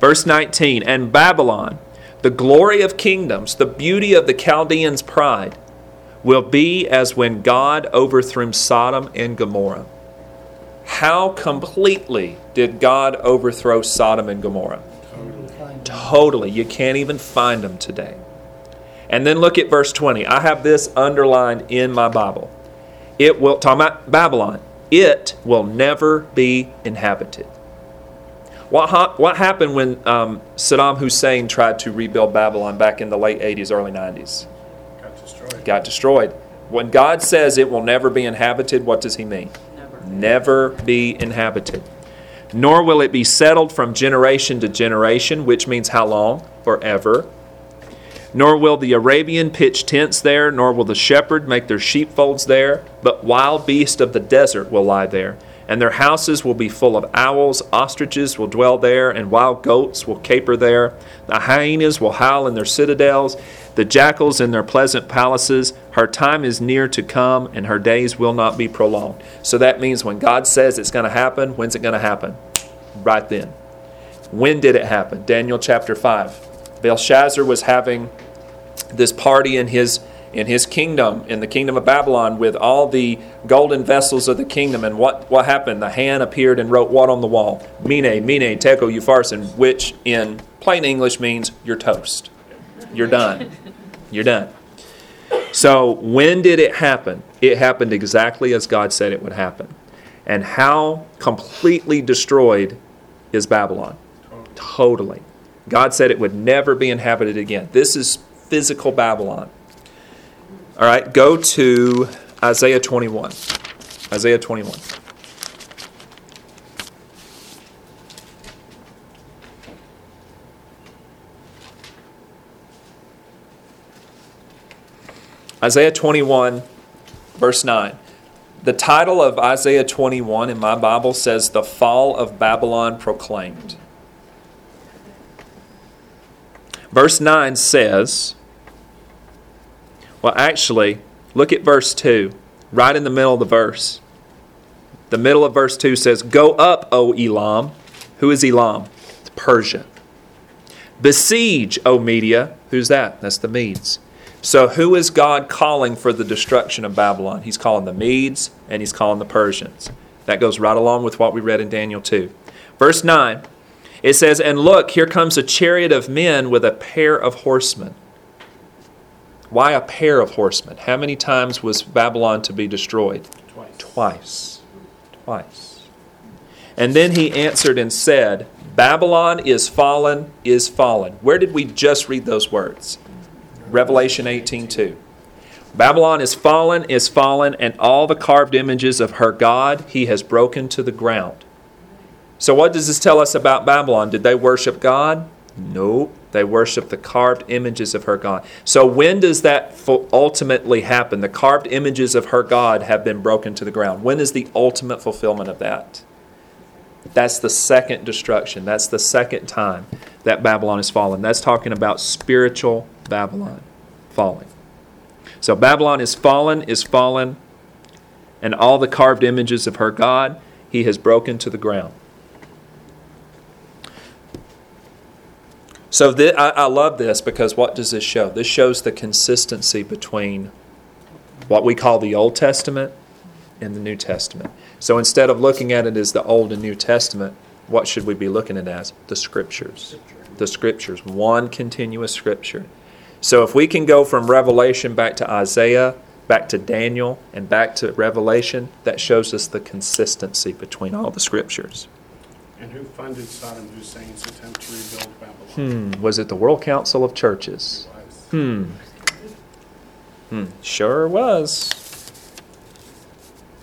Verse nineteen, and Babylon, the glory of kingdoms, the beauty of the Chaldeans' pride, will be as when God overthrew Sodom and Gomorrah. How completely did God overthrow Sodom and Gomorrah? Totally. Totally. You can't even find them today. And then look at verse twenty. I have this underlined in my Bible. It will, talking about Babylon, it will never be inhabited. What, ha- what happened when um, Saddam Hussein tried to rebuild Babylon back in the late eighties, early nineties? Got destroyed. Got destroyed. When God says it will never be inhabited, what does he mean? Never. Never be inhabited. Nor will it be settled from generation to generation, which means how long? Forever. Nor will the Arabian pitch tents there, nor will the shepherd make their sheepfolds there, but wild beasts of the desert will lie there. And their houses will be full of owls, ostriches will dwell there, and wild goats will caper there. The hyenas will howl in their citadels, the jackals in their pleasant palaces. Her time is near to come, and her days will not be prolonged. So that means when God says it's going to happen, when's it going to happen? Right then. When did it happen? Daniel chapter five. Belshazzar was having this party in his in his kingdom, in the kingdom of Babylon, with all the golden vessels of the kingdom. And what, what happened? The hand appeared and wrote what on the wall? Mene, mene, tekel, upharsin, which in plain English means you're toast. You're done. You're done. So when did it happen? It happened exactly as God said it would happen. And how completely destroyed is Babylon? Totally. God said it would never be inhabited again. This is physical Babylon. All right, go to Isaiah twenty-one. Isaiah twenty-one. Isaiah twenty-one, verse nine. The title of Isaiah twenty-one in my Bible says, "The Fall of Babylon Proclaimed." Verse nine says... Well, actually, look at verse two, right in the middle of the verse. The middle of verse two says, "Go up, O Elam." Who is Elam? It's Persia. "Besiege, O Media." Who's that? That's the Medes. So who is God calling for the destruction of Babylon? He's calling the Medes and he's calling the Persians. That goes right along with what we read in Daniel two. Verse nine, it says, "And look, here comes a chariot of men with a pair of horsemen." Why a pair of horsemen? How many times was Babylon to be destroyed? Twice. Twice. Twice. And then he answered and said, "Babylon is fallen, is fallen." Where did we just read those words? Revelation eighteen two. "Babylon is fallen, is fallen, and all the carved images of her God he has broken to the ground." So what does this tell us about Babylon? Did they worship God? Nope. They worship the carved images of her God. So when does that ultimately happen? The carved images of her God have been broken to the ground. When is the ultimate fulfillment of that? That's the second destruction. That's the second time that Babylon is fallen. That's talking about spiritual Babylon falling. So Babylon is fallen, is fallen, and all the carved images of her God he has broken to the ground. So th- I, I love this because what does this show? This shows the consistency between what we call the Old Testament and the New Testament. So instead of looking at it as the Old and New Testament, what should we be looking at it as? The Scriptures. The Scriptures. One continuous Scripture. So if we can go from Revelation back to Isaiah, back to Daniel, and back to Revelation, that shows us the consistency between all the Scriptures. And who funded Saddam Hussein's attempt to rebuild Babylon? Hmm. Was it the World Council of Churches? Hmm. Hmm. Sure was.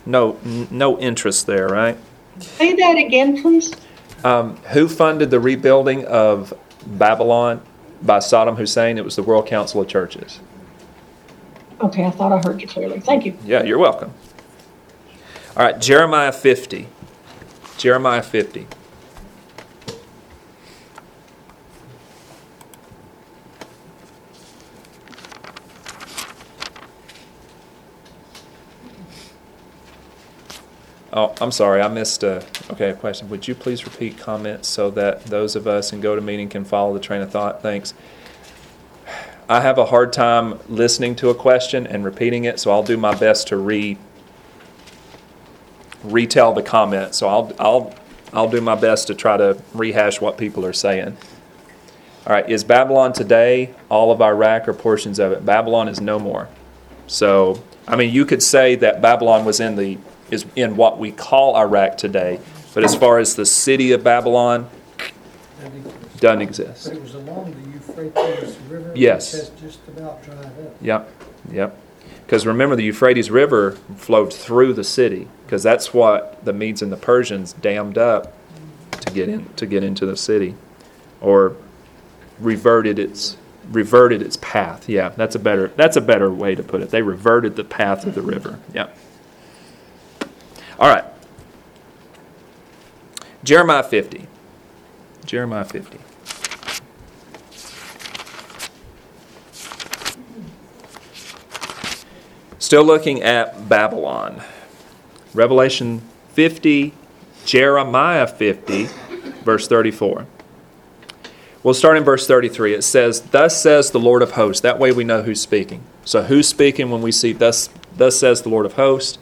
no no interest there, right? Say that again, please. Um, who funded the rebuilding of Babylon by Saddam Hussein? It was the World Council of Churches. Okay, I thought I heard you clearly. Thank you. Yeah, you're welcome. All right, Jeremiah fifty. Jeremiah fifty. Oh, I'm sorry, I missed a, okay, a question. Would you please repeat comments so that those of us in GoToMeeting can follow the train of thought? Thanks. I have a hard time listening to a question and repeating it, so I'll do my best to re retell the comment. So I'll I'll I'll do my best to try to rehash what people are saying. All right, is Babylon today all of Iraq or portions of it? Babylon is no more. So, I mean, you could say that Babylon was in the is in what we call Iraq today, but as far as the city of Babylon, doesn't exist. But it was along the Euphrates River. Yes. Which has just about dried up. Yep, yep. Because remember, the Euphrates River flowed through the city, because that's what the Medes and the Persians dammed up to get in to get into the city, or reverted its reverted its path. Yeah, that's a better that's a better way to put it. They reverted the path of the river. Yeah. All right. Jeremiah fifty. Jeremiah fifty. Still looking at Babylon. Revelation fifty, Jeremiah fifty, verse thirty-four. We'll start in verse thirty-three. It says, "Thus says the Lord of hosts." That way we know who's speaking. So who's speaking when we see thus thus says the Lord of hosts?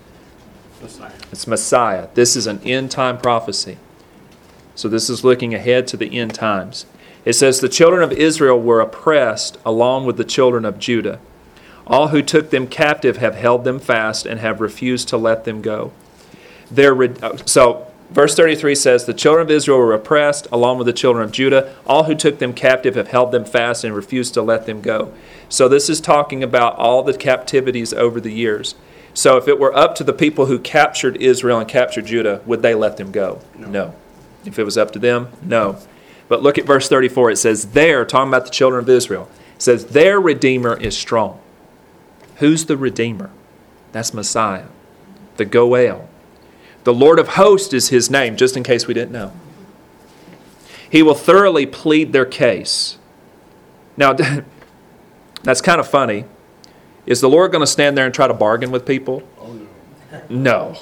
Messiah. It's Messiah. This is an end-time prophecy. So this is looking ahead to the end times. It says, "The children of Israel were oppressed along with the children of Judah. All who took them captive have held them fast and have refused to let them go." Their re- so verse thirty-three says, "The children of Israel were oppressed along with the children of Judah. All who took them captive have held them fast and refused to let them go." So this is talking about all the captivities over the years. So if it were up to the people who captured Israel and captured Judah, would they let them go? No. no. If it was up to them, no. But look at verse thirty-four. It says, "There," talking about the children of Israel, it says, "Their Redeemer is strong." Who's the Redeemer? That's Messiah, the Goel. "The Lord of hosts is his name," just in case we didn't know. "He will thoroughly plead their case." Now, that's kind of funny. Is the Lord going to stand there and try to bargain with people? Oh, no. No.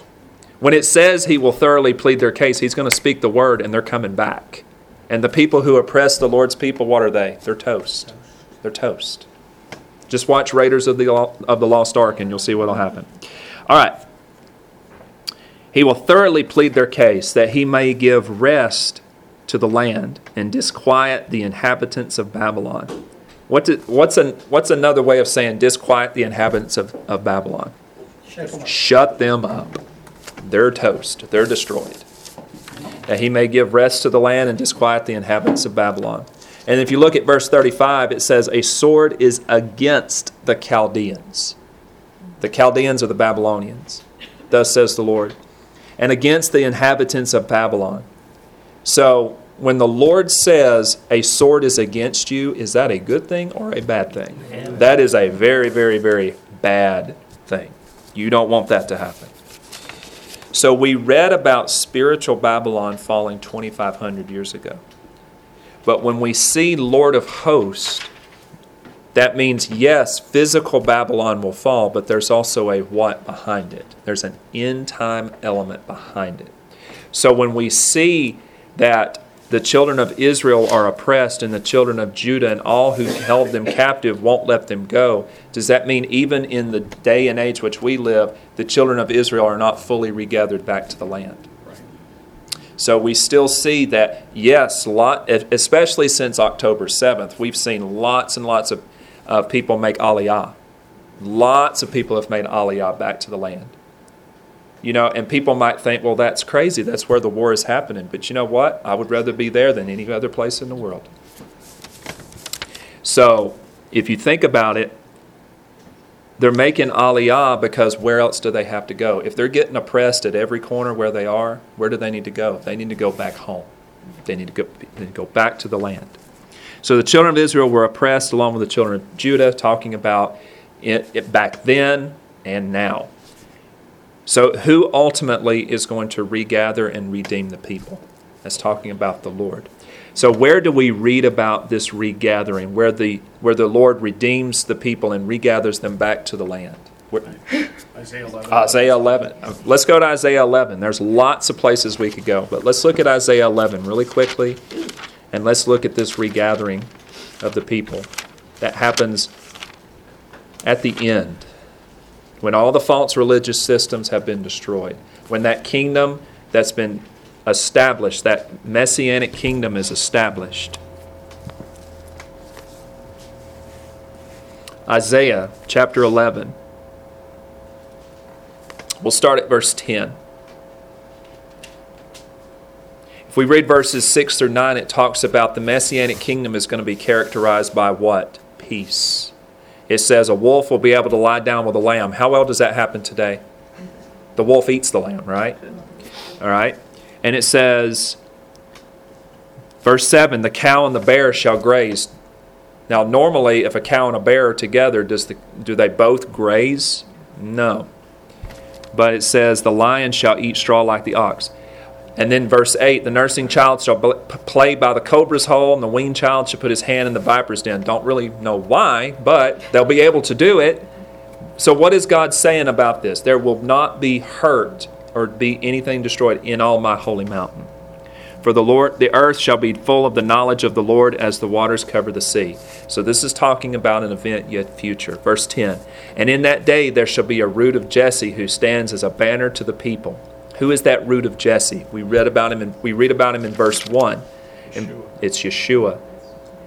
When it says he will thoroughly plead their case, he's going to speak the word and they're coming back. And the people who oppress the Lord's people, what are they? They're toast. They're toast. Just watch Raiders of the of the Lost Ark and you'll see what will happen. All right. "He will thoroughly plead their case, that he may give rest to the land and disquiet the inhabitants of Babylon." What did, what's an, what's another way of saying disquiet the inhabitants of, of Babylon? Shut them up. Shut them up. They're toast. They're destroyed. "That he may give rest to the land and disquiet the inhabitants of Babylon." And if you look at verse thirty-five, it says, "A sword is against the Chaldeans." The Chaldeans are the Babylonians. "Thus says the Lord. And against the inhabitants of Babylon." So when the Lord says a sword is against you, is that a good thing or a bad thing? Amen. That is a very, very, very bad thing. You don't want that to happen. So we read about spiritual Babylon falling twenty-five hundred years ago. But when we see Lord of hosts, that means, yes, physical Babylon will fall, but there's also a what behind it. There's an end-time element behind it. So when we see that the children of Israel are oppressed and the children of Judah and all who held them captive won't let them go, does that mean even in the day and age which we live, the children of Israel are not fully regathered back to the land? So we still see that, yes, lot, especially since October seventh, we've seen lots and lots of uh, people make Aliyah. Lots of people have made Aliyah back to the land. You know, and people might think, well, that's crazy. That's where the war is happening. But you know what? I would rather be there than any other place in the world. So if you think about it, They're making Aliyah because where else do they have to go? If they're getting oppressed at every corner where they are, where do they need to go? They need to go back home. They need to go, they need to go back to the land. So the children of Israel were oppressed along with the children of Judah, talking about it, it back then and now. So who ultimately is going to regather and redeem the people? That's talking about the Lord. So where do we read about this regathering, where the where the Lord redeems the people and regathers them back to the land? Where? Isaiah eleven. Isaiah eleven. Let's go to Isaiah eleven. There's lots of places we could go, but let's look at Isaiah eleven really quickly, and let's look at this regathering of the people that happens at the end, when all the false religious systems have been destroyed, when that kingdom that's been established, that messianic kingdom is established. Isaiah chapter eleven. We'll start at verse ten. If we read verses six through nine, it talks about the messianic kingdom is going to be characterized by what? Peace. It says a wolf will be able to lie down with a lamb. How well does that happen today? The wolf eats the lamb, right? All right. And it says, verse seven, the cow and the bear shall graze. Now, normally, if a cow and a bear are together, does the, do they both graze? No. But it says, the lion shall eat straw like the ox. And then verse eight, the nursing child shall play by the cobra's hole, and the weaned child shall put his hand in the viper's den. Don't really know why, but they'll be able to do it. So what is God saying about this? There will not be hurt or be anything destroyed in all my holy mountain. For the Lord, the earth shall be full of the knowledge of the Lord as the waters cover the sea. So this is talking about an event yet future. Verse ten, and in that day there shall be a root of Jesse who stands as a banner to the people. Who is that root of Jesse? We read about him in, we read about him in verse one. And it's Yeshua.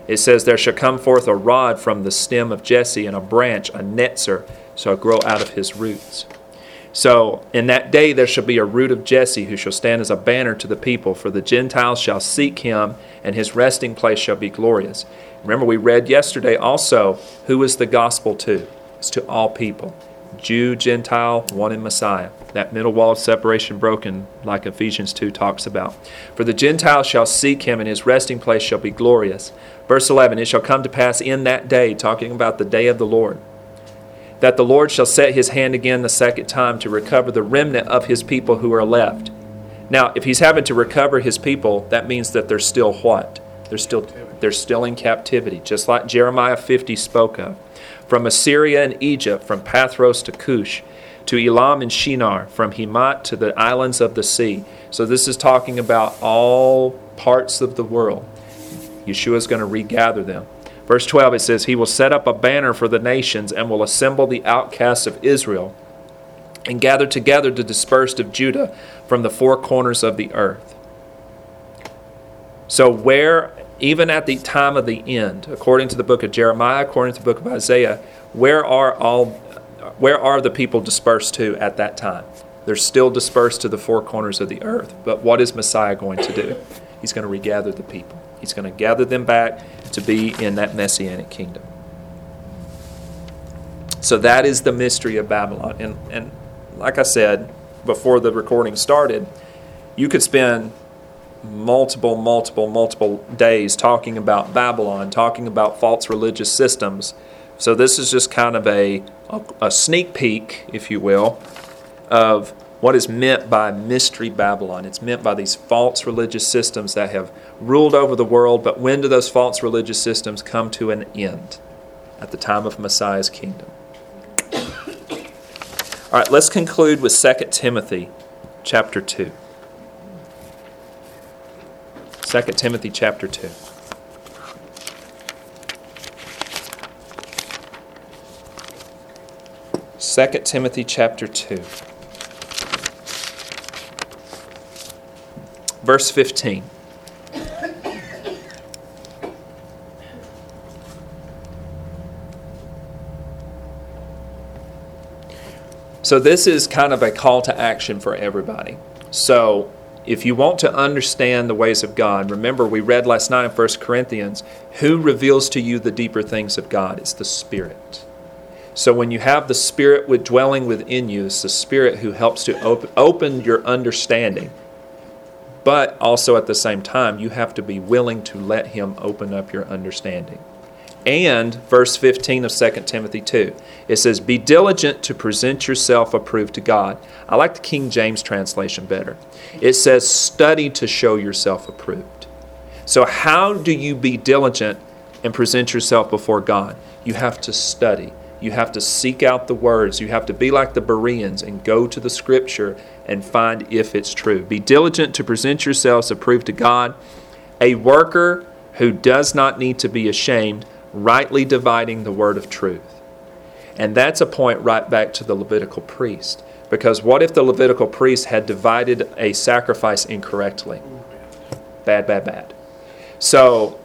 It says, there shall come forth a rod from the stem of Jesse, and a branch, a netzer, shall grow out of his roots. So in that day there shall be a root of Jesse who shall stand as a banner to the people, for the Gentiles shall seek him, and his resting place shall be glorious. Remember, we read yesterday also, who is the gospel to? It's to all people. Jew, Gentile, one in Messiah. That middle wall of separation broken, like Ephesians two talks about. For the Gentiles shall seek him, and his resting place shall be glorious. Verse eleven, it shall come to pass in that day, talking about the day of the Lord, that the Lord shall set his hand again the second time to recover the remnant of his people who are left. Now, if he's having to recover his people, that means that they're still what? They're still, they're still in captivity, just like Jeremiah fifty spoke of. From Assyria and Egypt, from Pathros to Cush, to Elam and Shinar, from Hamath to the islands of the sea. So this is talking about all parts of the world. Yeshua is going to regather them. Verse twelve, it says, he will set up a banner for the nations and will assemble the outcasts of Israel and gather together the dispersed of Judah from the four corners of the earth. So where, even at the time of the end, according to the book of Jeremiah, according to the book of Isaiah, where are all, where are the people dispersed to at that time? They're still dispersed to the four corners of the earth. But what is Messiah going to do? He's going to regather the people. He's going to gather them back to be in that messianic kingdom. So that is the mystery of Babylon. And, and like I said before the recording started, you could spend multiple, multiple, multiple days talking about Babylon, talking about false religious systems. So this is just kind of a, a sneak peek, if you will, of what is meant by mystery Babylon. It's meant by these false religious systems that have ruled over the world, but when do those false religious systems come to an end? At the time of Messiah's kingdom. All right, let's conclude with Second Timothy chapter two. Second Timothy chapter two. Second Timothy chapter two. Verse fifteen. So this is kind of a call to action for everybody. So if you want to understand the ways of God, remember we read last night in First Corinthians, who reveals to you the deeper things of God? It's the Spirit. So when you have the Spirit with dwelling within you, it's the Spirit who helps to open, open your understanding. But also at the same time, you have to be willing to let Him open up your understanding. And verse fifteen of Second Timothy two, it says, be diligent to present yourself approved to God. I like the King James translation better. It says, study to show yourself approved. So how do you be diligent and present yourself before God? You have to study. You have to seek out the words. You have to be like the Bereans and go to the Scripture and find if it's true. Be diligent to present yourselves approved to God, a worker who does not need to be ashamed, rightly dividing the word of truth. And that's a point right back to the Levitical priest. Because what if the Levitical priest had divided a sacrifice incorrectly? Bad, bad, bad. So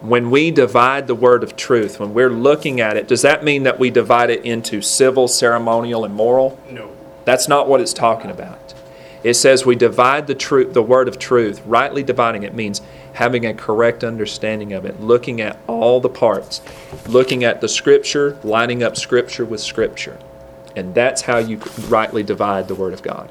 when we divide the word of truth, when we're looking at it, does that mean that we divide it into civil, ceremonial, and moral? No. That's not what it's talking about. It says we divide the truth, the word of truth, rightly dividing it means having a correct understanding of it, looking at all the parts, looking at the Scripture, lining up Scripture with Scripture. And that's how you rightly divide the word of God.